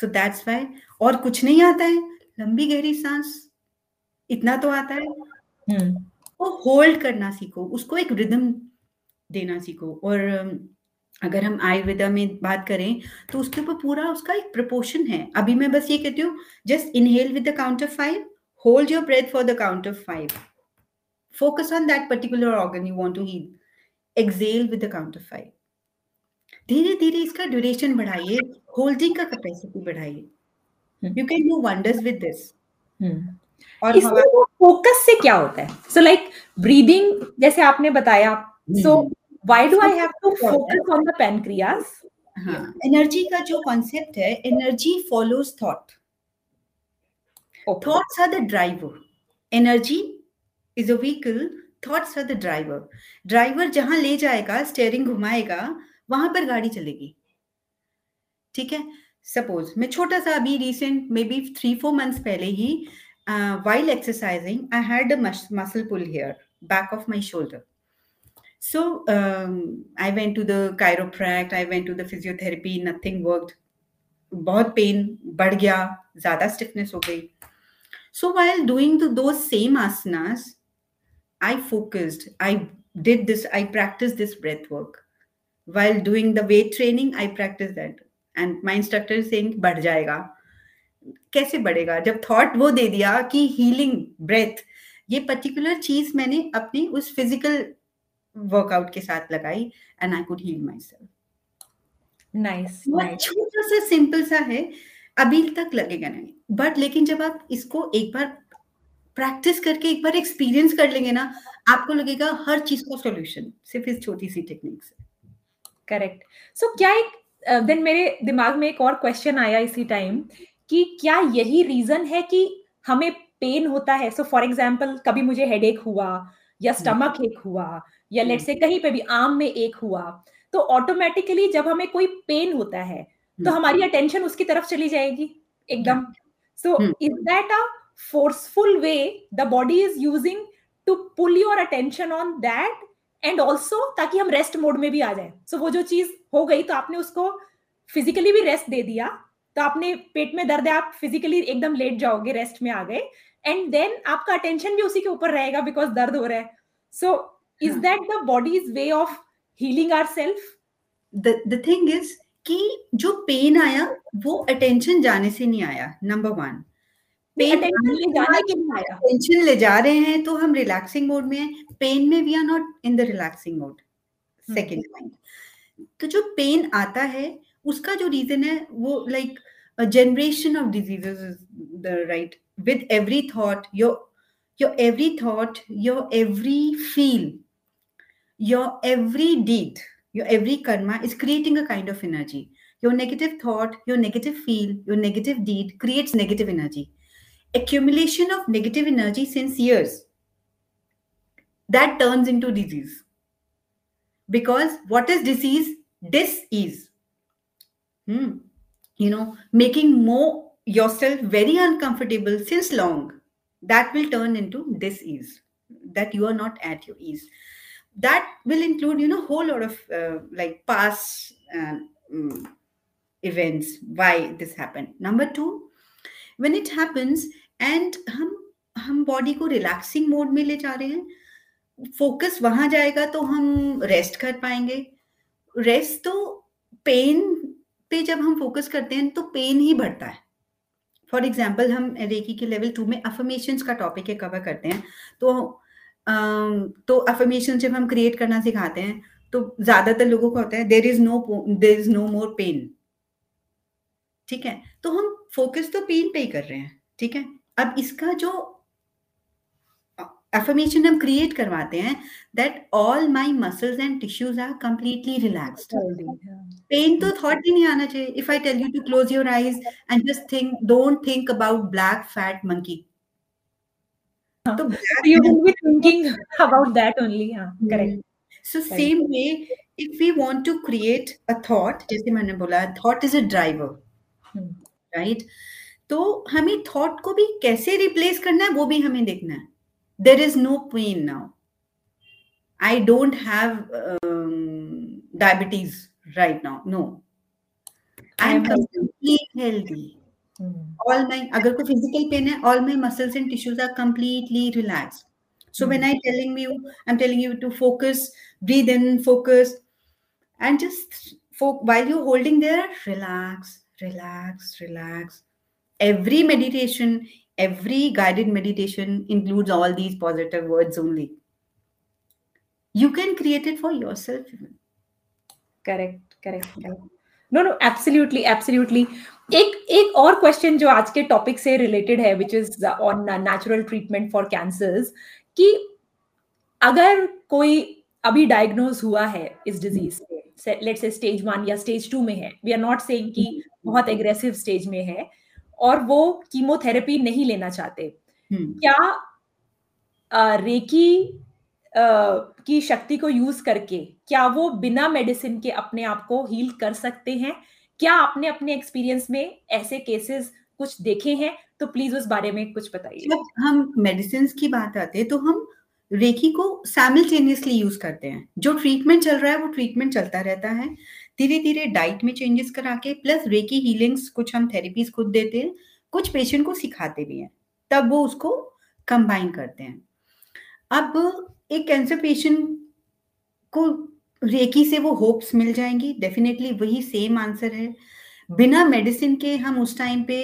So that's why, और कुछ नहीं आता है, लंबी गहरी सांस इतना तो आता है। hmm. वो होल्ड करना सीखो, उसको एक रिदम देना सीखो। और अगर हम आयुर्वेदा में बात करें तो उसके ऊपर पूरा उसका एक प्रपोर्शन है। अभी मैं बस ये कहती हूँ, just inhale with the count of five, hold your breath for the count of five, focus on that particular organ you want to heal, exhale with the count of five. धीरे धीरे इसका ड्यूरेशन बढ़ाइए, holding का capacity बढ़ाइए। You can do wonders with this. और focus से क्या होता है? सो लाइक ब्रीदिंग जैसे आपने बताया, so why do I have to focus on the pancreas? हाँ, एनर्जी का जो कॉन्सेप्ट है, energy follows thought, thoughts are the driver, energy is a vehicle, thoughts are the driver. Driver जहां ले जाएगा, स्टीयरिंग घुमाएगा, वहां पर गाड़ी चलेगी, ठीक है। सपोज मैं छोटा सा, अभी recent maybe three four months पहले ही, while exercising, I had a muscle pull here, back of my shoulder. So I went to the chiropractor, I went to the physiotherapy, nothing worked, बहुत pain बढ़ गया, ज्यादा stiffness हो गई। So while doing those same asanas, I focused, I did this, I practice this breath work. While doing the weight training, I practice that, and my instructor is saying बढ़ जाएगा। कैसे बढ़ेगा? जब thought वो दे दिया कि healing breath, ये particular चीज मैंने अपनी उस physical workout के साथ लगाई, and I could heal myself. Nice, nice. छोटा सा simple सा है, अभी तक लगेगा नहीं, but लेकिन जब आप इसको एक बार प्रैक्टिस करके, एक बार एक्सपीरियंस कर लेंगे ना, आपको लगेगा हर चीज का सोल्यूशन सिर्फ इस छोटी सी टेक्निक से। करेक्ट। सो so, क्या एक देन uh, मेरे दिमाग में एक और क्वेश्चन आया इसी टाइम कि क्या यही रीजन है कि हमें पेन होता है? सो फॉर एग्जांपल कभी मुझे हेडेक हुआ या स्टमक एक हुआ या लेट्स से कहीं पे भी आर्म में एक हुआ, तो ऑटोमेटिकली जब हमें कोई पेन होता है तो हमारी अटेंशन उसकी तरफ चली जाएगी एकदम। So hmm. is that a forceful way the body is using to pull your attention on that? And also ताकि हम rest mode में भी आ जाए. So वो जो चीज हो गई तो आपने उसको physically भी rest दे दिया, तो आपने पेट में दर्द है, आप physically एकदम लेट जाओगे, rest में आ गए, and then आपका attention भी उसी के ऊपर रहेगा because दर्द हो रहा है. So is that the body's way of healing ourselves? The the thing is कि जो pain आया वो attention जाने से नहीं आया. Number one, पेन ले जाने के लिए आया, टेंशन ले जा रहे हैं तो हम रिलैक्सिंग मोड में हैं. पेन में we are not in the relaxing mode. Second point, तो जो पेन आता है उसका जो रीजन है वो like generation of diseases is the right. With every thought, your your every thought, your every feel, your every deed, your every karma is creating a kind of energy. Your negative thought, your negative feel, your negative deed creates negative energy. Accumulation of negative energy since years, that turns into disease. Because what is disease? Dis-ease. Hmm. You know, making more yourself very uncomfortable since long, that will turn into dis-ease. That you are not at your ease. That will include, you know, whole lot of uh, like past uh, um, events, why this happened. Number two, when it happens and हम हम body को relaxing mode में ले जा रहे हैं, focus वहां जाएगा तो हम रेस्ट कर पाएंगे. रेस्ट तो पेन पे जब हम फोकस करते हैं तो पेन ही बढ़ता है. फॉर एग्जाम्पल हम रेकी के लेवल टू में अफर्मेशंस का टॉपिक है कवर करते हैं, तो तो अफर्मेशन जब हम क्रिएट करना सिखाते हैं तो ज्यादातर लोगों को होता है there is no there is no more pain. ठीक है, तो हम फोकस तो पेन पे ही कर रहे हैं. ठीक है, अब इसका जो अफर्मेशन हम क्रिएट करवाते हैं, that all my muscles and tissues are completely relaxed. Pain तो थॉट ही नहीं आना चाहिए. If I tell you to close your eyes and just think, don't think about black fat monkey, तो you will be thinking about that only. हां, correct. So same way if we want to create a thought, जैसे मैंने बोला thought is a driver, right right? तो हमें thought को भी कैसे रिप्लेस करना है वो भी हमें देखना है. There is no pain now, I don't have diabetes right now, no, I am completely healthy. All my, अगर कोई फिजिकल पेन है, all my muscles and tissues are completely relaxed. So when I telling you I am telling you to focus, breathe in, focus, and just while you holding there, relax relax relax. Every meditation, every guided meditation includes all these positive words only. You can create it for yourself even. correct correct, correct. no no absolutely absolutely. ek ek aur question jo aaj ke topic se related hai, which is on natural treatment for cancers, ki agar koi abhi diagnose hua hai is disease se, let's say stage one या stage two में है, we are not saying कि बहुत aggressive stage में है, और वो chemotherapy नहीं लेना चाहते, hmm. क्या रेकी की शक्ति को यूज करके क्या वो बिना मेडिसिन के अपने आप को हील कर सकते हैं? क्या आपने अपने एक्सपीरियंस में ऐसे केसेस कुछ देखे हैं? तो प्लीज उस बारे में कुछ बताइए. जब हम मेडिसिन की बात आते हैं तो हम रेकी को साइमल्टेनियसली यूज करते हैं. जो ट्रीटमेंट चल रहा है वो ट्रीटमेंट चलता रहता है, धीरे धीरे डाइट में चेंजेस करा के, प्लस रेकी हीलिंग्स कुछ हम थेरेपीज खुद देते हैं, कुछ पेशेंट को सिखाते भी हैं, तब वो उसको कंबाइन करते हैं. अब एक कैंसर पेशेंट को रेकी से वो होप्स मिल जाएंगी, डेफिनेटली वही सेम आंसर है. बिना मेडिसिन के हम उस टाइम पे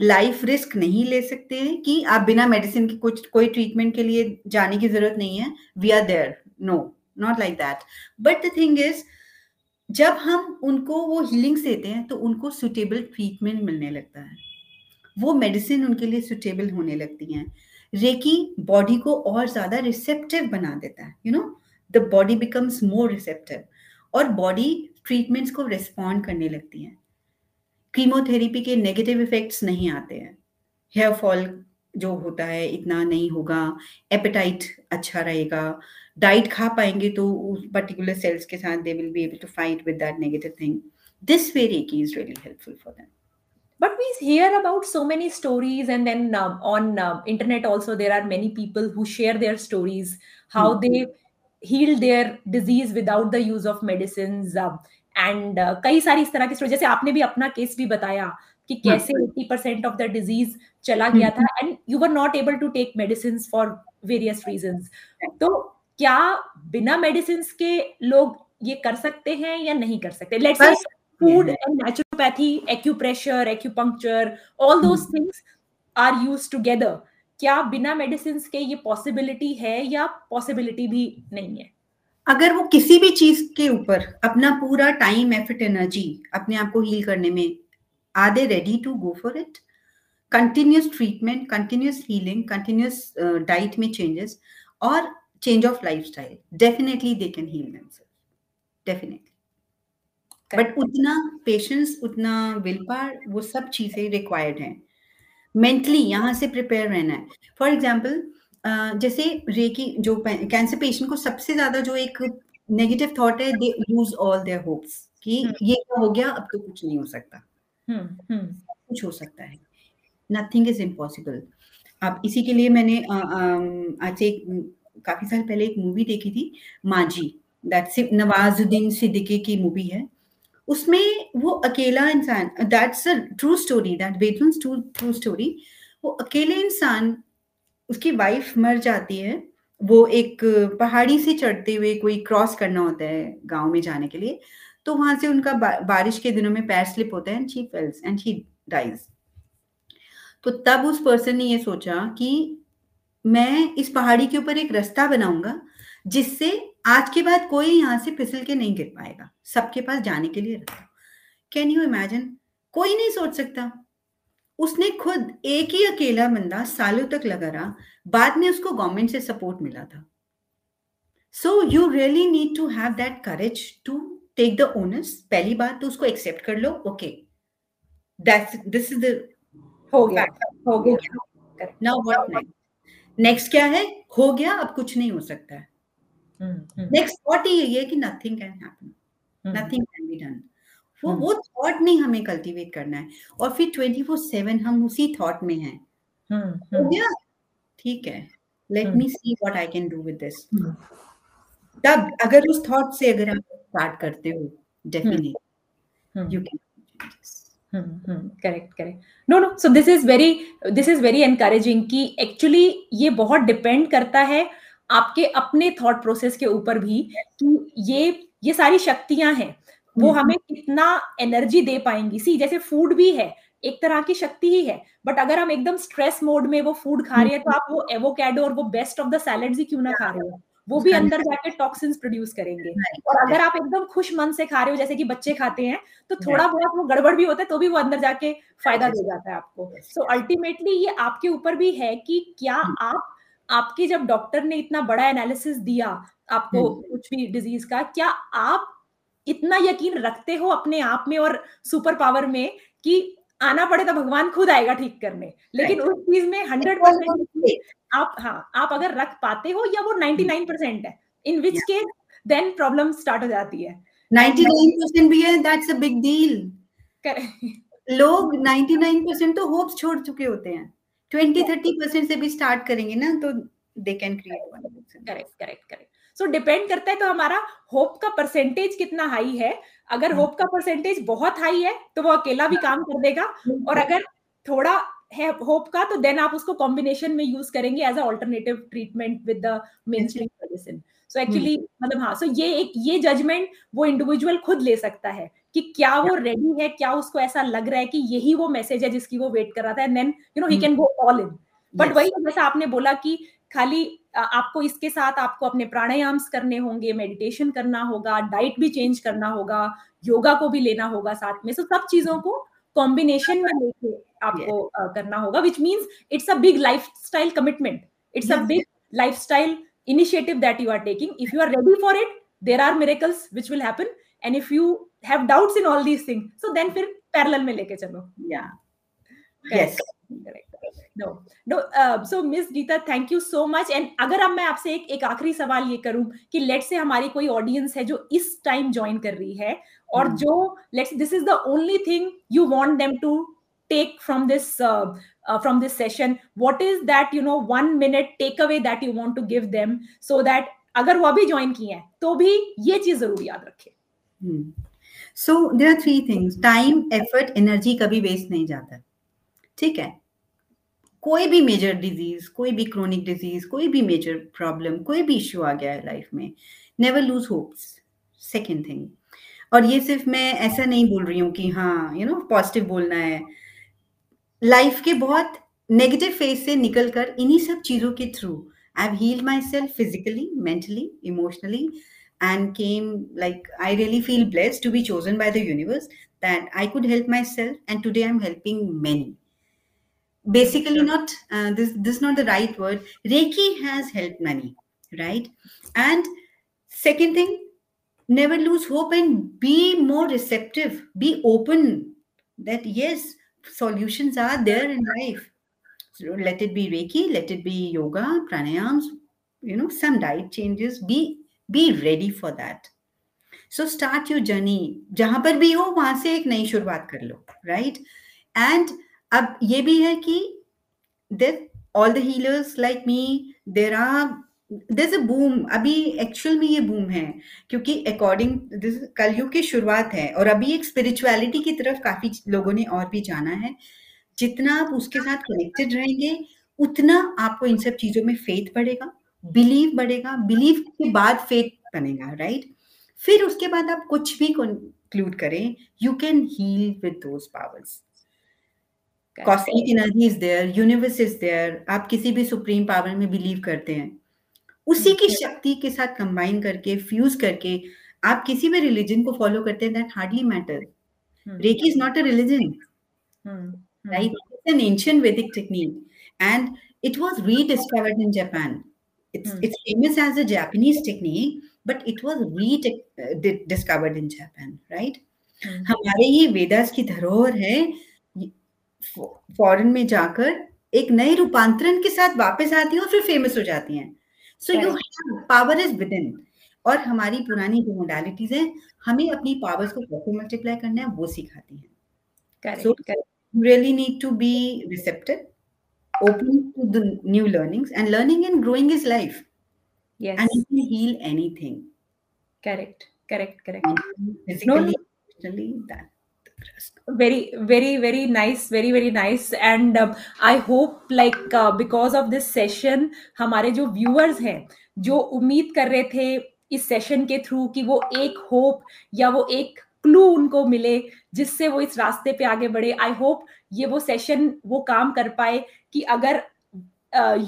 लाइफ रिस्क नहीं ले सकते हैं कि आप बिना मेडिसिन के कुछ कोई ट्रीटमेंट के लिए जाने की जरूरत नहीं है. We are there, no, not like that. But the thing is, जब हम उनको वो हीलिंग्स देते हैं तो उनको सुटेबल ट्रीटमेंट मिलने लगता है, वो मेडिसिन उनके लिए सुटेबल होने लगती है. रेकी बॉडी को और ज्यादा रिसेप्टिव बना देता है, you know, the body becomes more receptive, और बॉडी ट्रीटमेंट्स को रिस्पॉन्ड करने लगती है. कीमोथेरेपी के नेगेटिव इफेक्ट्स नहीं आते हैं, हेयर फॉल जो होता है इतना नहीं होगा, एपेटाइट अच्छा रहेगा, डाइट खा पाएंगे तो उस पर्टिकुलर सेल्स के साथ they will be able to fight with that negative thing. This way reiki is really helpful for them. But we hear about so many stories, and then um, on um, internet also there are many people who share their stories, how mm-hmm. they healed their disease without the use of medicines. Uh, and uh, कई सारी इस तरह की stories, जैसे आपने भी अपना case भी बताया कि कैसे eighty percent of the disease चला गया था and you were not able to take medicines for various reasons. तो क्या बिना medicines के लोग ये कर सकते हैं या नहीं कर सकते? Let's say food and naturopathy, acupressure, acupuncture, all those things are used together. क्या बिना medicines के ये possibility है या possibility भी नहीं है? अगर वो किसी भी चीज के ऊपर अपना पूरा टाइम, एफर्ट, एनर्जी अपने आप को हील करने में, are they ready to go for it? Continuous treatment, continuous healing, continuous uh, diet में changes और change of lifestyle. Definitely they can heal themselves. Definitely. Okay. But उतना patience, उतना willpower, वो सब चीजें required हैं. Mentally यहाँ से prepare रहना है. For example, uh, जैसे रेकी जो cancer patient को सबसे ज्यादा जो एक negative thought है, they lose all their hopes कि hmm. ये क्या हो गया, अब तो कुछ नहीं हो सकता. हम्म हम्म कुछ हो सकता है. Nothing is impossible. आप इसी के लिए मैंने आ, आ, आज एक काफी साल पहले एक मूवी देखी थी, माजी, दैट्स नवाजुद्दीन सिद्दीकी की मूवी है. उसमें वो अकेला इंसान, that's a true story, that based on true story. वो अकेले इंसान, उसकी वाइफ मर जाती है, वो एक पहाड़ी से चढ़ते हुए कोई क्रॉस करना होता है गाँव में जाने के लिए, तो वहां से उनका बारिश के दिनों में पैर स्लिप होता है and she falls and she dies. तो तब उस पर्सन ने ये सोचा कि मैं इस पहाड़ी के ऊपर एक रास्ता बनाऊंगा जिससे आज के बाद कोई यहाँ से फिसल के नहीं गिर पाएगा, सबके पास जाने के लिए रास्ता. Can you imagine? कोई नहीं सोच सकता. उसने खुद, एक ही अकेला बंदा सालों तक लगा रहा. बाद में उसको गवर्नमेंट से सपोर्ट मिला था. So you really need to have that courage to take the owners. पहली बात तो उसको एक्सेप्ट कर लो. Okay, that's this is the हो गया, हो गया. Now what next? नेक्स्ट क्या है? हो गया, अब कुछ नहीं हो सकता है. Next what? ये है कि nothing can happen, nothing can be done. वो वो थॉट नहीं हमें कल्टीवेट करना है. और फिर twenty-four seven हम उसी थॉट में हैं. हो गया, ठीक है, let me see what I can do with this. तब अगर उस थॉट से अगर आप स्टार्ट करते हो, definitely you can. Correct correct no no so this is very this is very encouraging कि एक्चुअली ये बहुत डिपेंड करता है आपके अपने थॉट प्रोसेस के ऊपर भी कि ये ये सारी शक्तियां हैं वो हमें कितना एनर्जी दे पाएंगी. सी जैसे फूड भी है, एक तरह की शक्ति ही है, बट अगर हम एकदम स्ट्रेस मोड में वो फूड खा रहे हैं तो आप वो एवोकैडो और वो बेस्ट ऑफ द सैलेड्स ही क्यों ना खा रहे हो, वो भी अंदर जाके टॉक्सिन्स प्रोड्यूस करेंगे. और अगर आप एकदम खुश मन से खा रहे हो जैसे कि बच्चे खाते हैं तो थोड़ा बहुत वो गड़बड़ भी होता है तो भी वो अंदर जाके फायदा दे जाता है आपको. सो अल्टीमेटली ये आपके ऊपर भी है कि क्या आप, आपके जब डॉक्टर ने इतना बड़ा एनालिसिस दिया आपको कुछ भी डिजीज का, क्या आप इतना यकीन रखते हो अपने आप में और सुपर पावर में कि आना पड़े तो भगवान खुद आएगा ठीक करने, लेकिन उस चीज में हंड्रेड परसेंट आप, हाँ, आप अगर रख पाते हो या वो ninety-nine percent है, in which yeah. case then problem start हो जाती है. ninety-nine percent भी है, that's a big deal. लोग ninety-nine percent तो hopes छोड़ चुके होते हैं, twenty to thirty percent से भी start करेंगे ना तो they can create one. Correct, correct, correct. So depend करता है तो हमारा होप का परसेंटेज कितना हाई है. अगर होप का परसेंटेज बहुत हाई है तो वो अकेला भी काम कर देगा, और अगर थोड़ा है होप का तो देन आप उसको कॉम्बिनेशन में यूज करेंगे as a alternative treatment with the mainstream medicine. So actually मतलब हाँ, सो ये एक ये जजमेंट वो इंडिविजुअल खुद ले सकता है कि क्या वो रेडी है, क्या उसको ऐसा लग रहा है कि यही वो मैसेज है जिसकी वो वेट कर रहा था, and then you know he can go all in. But वही जैसा आपने बोला कि खाली आपको इसके साथ आपको अपने प्राणायाम्स करने होंगे, मेडिटेशन करना होगा, डाइट भी चेंज करना होगा, योगा को भी लेना होगा साथ में. सो सब चीजों को कॉम्बिनेशन में लेके आपको yes. करना होगा, which means it's a big lifestyle commitment. It's yes. a big lifestyle initiative that you are taking. If you are ready for it, there are miracles which will happen. And if you have doubts in all these things, so then फिर parallel में लेके चलो. Yeah. Correct. Yes. Correct. No. No. Uh, so Miss Geeta, thank you so much. And अगर अब मैं आपसे एक एक आखिरी सवाल ये करूँ कि let's say हमारी कोई audience है जो इस time join कर रही है और जो let's this is the only thing you want them to take from this uh, uh, from this session? What is that, you know, one minute takeaway that you want to give them, so that अगर वो भी join किए हैं तो भी ये चीज जरूर याद रखें. hmm. So there are three things: time, effort, energy कभी waste नहीं जाता. ठीक है, कोई भी मेजर डिजीज, कोई भी क्रोनिक डिजीज, कोई भी मेजर प्रॉब्लम, कोई भी इश्यू आ गया है लाइफ में, never lose hopes, second thing. और ये सिर्फ मैं ऐसा नहीं बोल रही हूँ कि हाँ यू नो पॉजिटिव बोलना है. लाइफ के बहुत नेगेटिव फेज से निकलकर इन्हीं सब चीज़ों के through I have healed myself physically, mentally, emotionally, and came like I really feel blessed to be chosen by the universe that I could help myself, and today I am helping many. Basically, not uh, this. This is not the right word. Reiki has helped many, right? And second thing, never lose hope and be more receptive. Be open that yes, solutions are there in life. So let it be Reiki, let it be yoga, pranayams, you know, some diet changes. Be be ready for that. So start your journey. जहाँ पर भी हो, वहाँ से एक नई शुरुआत कर लो, right? And अब ये भी है कि there all the healers like me, there are there is a boom. अभी एक्चुअल में ये बूम है क्योंकि अकॉर्डिंग दिस कलयुग की शुरुआत है, और अभी एक स्पिरिचुअलिटी की तरफ काफी लोगों ने और भी जाना है. जितना आप उसके साथ कनेक्टेड रहेंगे उतना आपको इन सब चीजों में फेथ बढ़ेगा, बिलीव बढ़ेगा, बिलीव के बाद फेथ बनेगा, राइट? फिर उसके बाद आप कुछ भी कंक्लूड करें, you can heal with those powers. Cosmic energy is there, universe is there. आप किसी भी सुप्रीम पावर में बिलीव करते हैं, उसी की शक्ति के साथ कंबाइन करके, फ्यूज करके, आप किसी भी रिलीजन को फॉलो करते हैं, that hardly matter. Reiki is not a religion, right? It's an ancient Vedic technique and it was rediscovered in Japan. It's it's famous as a Japanese technique, but it was rediscovered in Japan, right? हमारे ही वेदास की धरोहर है, foreign में जाकर एक नए रूपांतरण के साथ वापस आती हैं और फिर फेमस हो जाती हैं. So you have power is within. और हमारी पुरानी जो मोडालिटीज हैं, हमें अपनी पावर्स को कैसे मल्टीप्लाई करना है वो सिखाती हैं. So you really need to be receptive, open to the new learnings, and learning and growing is life. Yes, and you can heal anything. Correct correct correct Very, very, very nice. Very, very nice. And uh, I hope, like, uh, because of this session, हमारे जो viewers हैं, जो उम्मीद कर रहे थे इस session के through कि वो एक hope या वो एक clue उनको मिले जिससे वो इस रास्ते पे आगे बढ़े. I hope ये वो session वो काम कर पाए कि अगर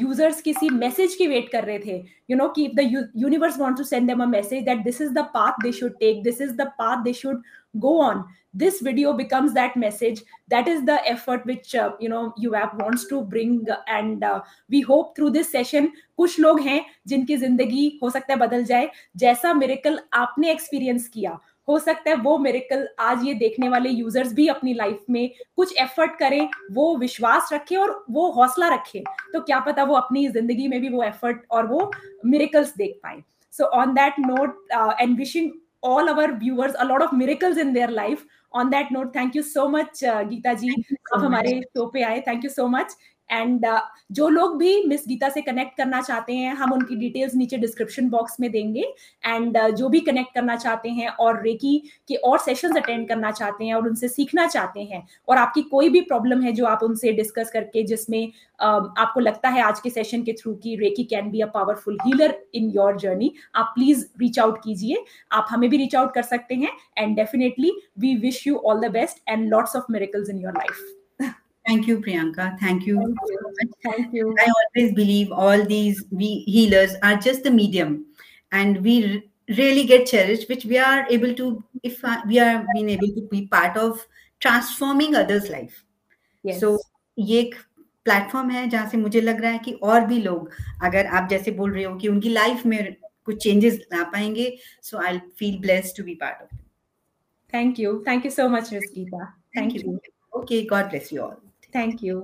यूजर्स किसी मैसेज की वेट कर रहे थे, यू नो कि if the universe wants to send them a message that this is the path they should take, this is the path they should go on, this video becomes that message. That is the effort which you know U W A P wants to bring, and we hope through this session कुछ लोग हैं जिनकी जिंदगी हो सकता है बदल जाए. जैसा मिरेकल आपने एक्सपीरियंस किया, हो सकता है वो मिरेकल आज ये देखने वाले यूजर्स भी अपनी लाइफ में कुछ एफर्ट करें, वो विश्वास रखें और वो हौसला रखें, तो क्या पता वो अपनी जिंदगी में भी वो एफर्ट और वो मिरेकल्स देख पाए. So on that note, and wishing all our viewers a lot of miracles in their life. On that note, thank you so much, uh, Geeta ji, आप हमारे शो पे आए. Thank you so much. And uh, जो लोग भी miss Gita से connect करना चाहते हैं, हम उनकी डिटेल्स नीचे डिस्क्रिप्शन बॉक्स में देंगे. एंड uh, जो भी कनेक्ट करना चाहते हैं और रेकी के और सेशंस अटेंड करना चाहते हैं और उनसे सीखना चाहते हैं, और आपकी कोई भी प्रॉब्लम है जो आप उनसे डिस्कस करके, जिसमें uh, आपको लगता है आज के सेशन के थ्रू कि reiki can be a powerful healer in your journey, आप प्लीज रीच आउट कीजिए. आप हमें भी रीच आउट कर सकते हैं. And definitely we wish you all the best and lots of miracles in your life. Thank you, Priyanka. Thank you. Thank you. So much. Thank you. I always believe all these we healers are just the medium, and we really get cherished, which we are able to, if we are being able to be part of transforming others' life. Yes. So, ये एक platform है जहाँ से मुझे लग रहा है कि और भी लोग, अगर आप जैसे बोल रहे हो कि उनकी life में कुछ changes ला पाएंगे, so I'll feel blessed to be part of it. Thank you. Thank you so much, Miss Geeta. Thank, Thank you. you. Okay. God bless you all. Thank you.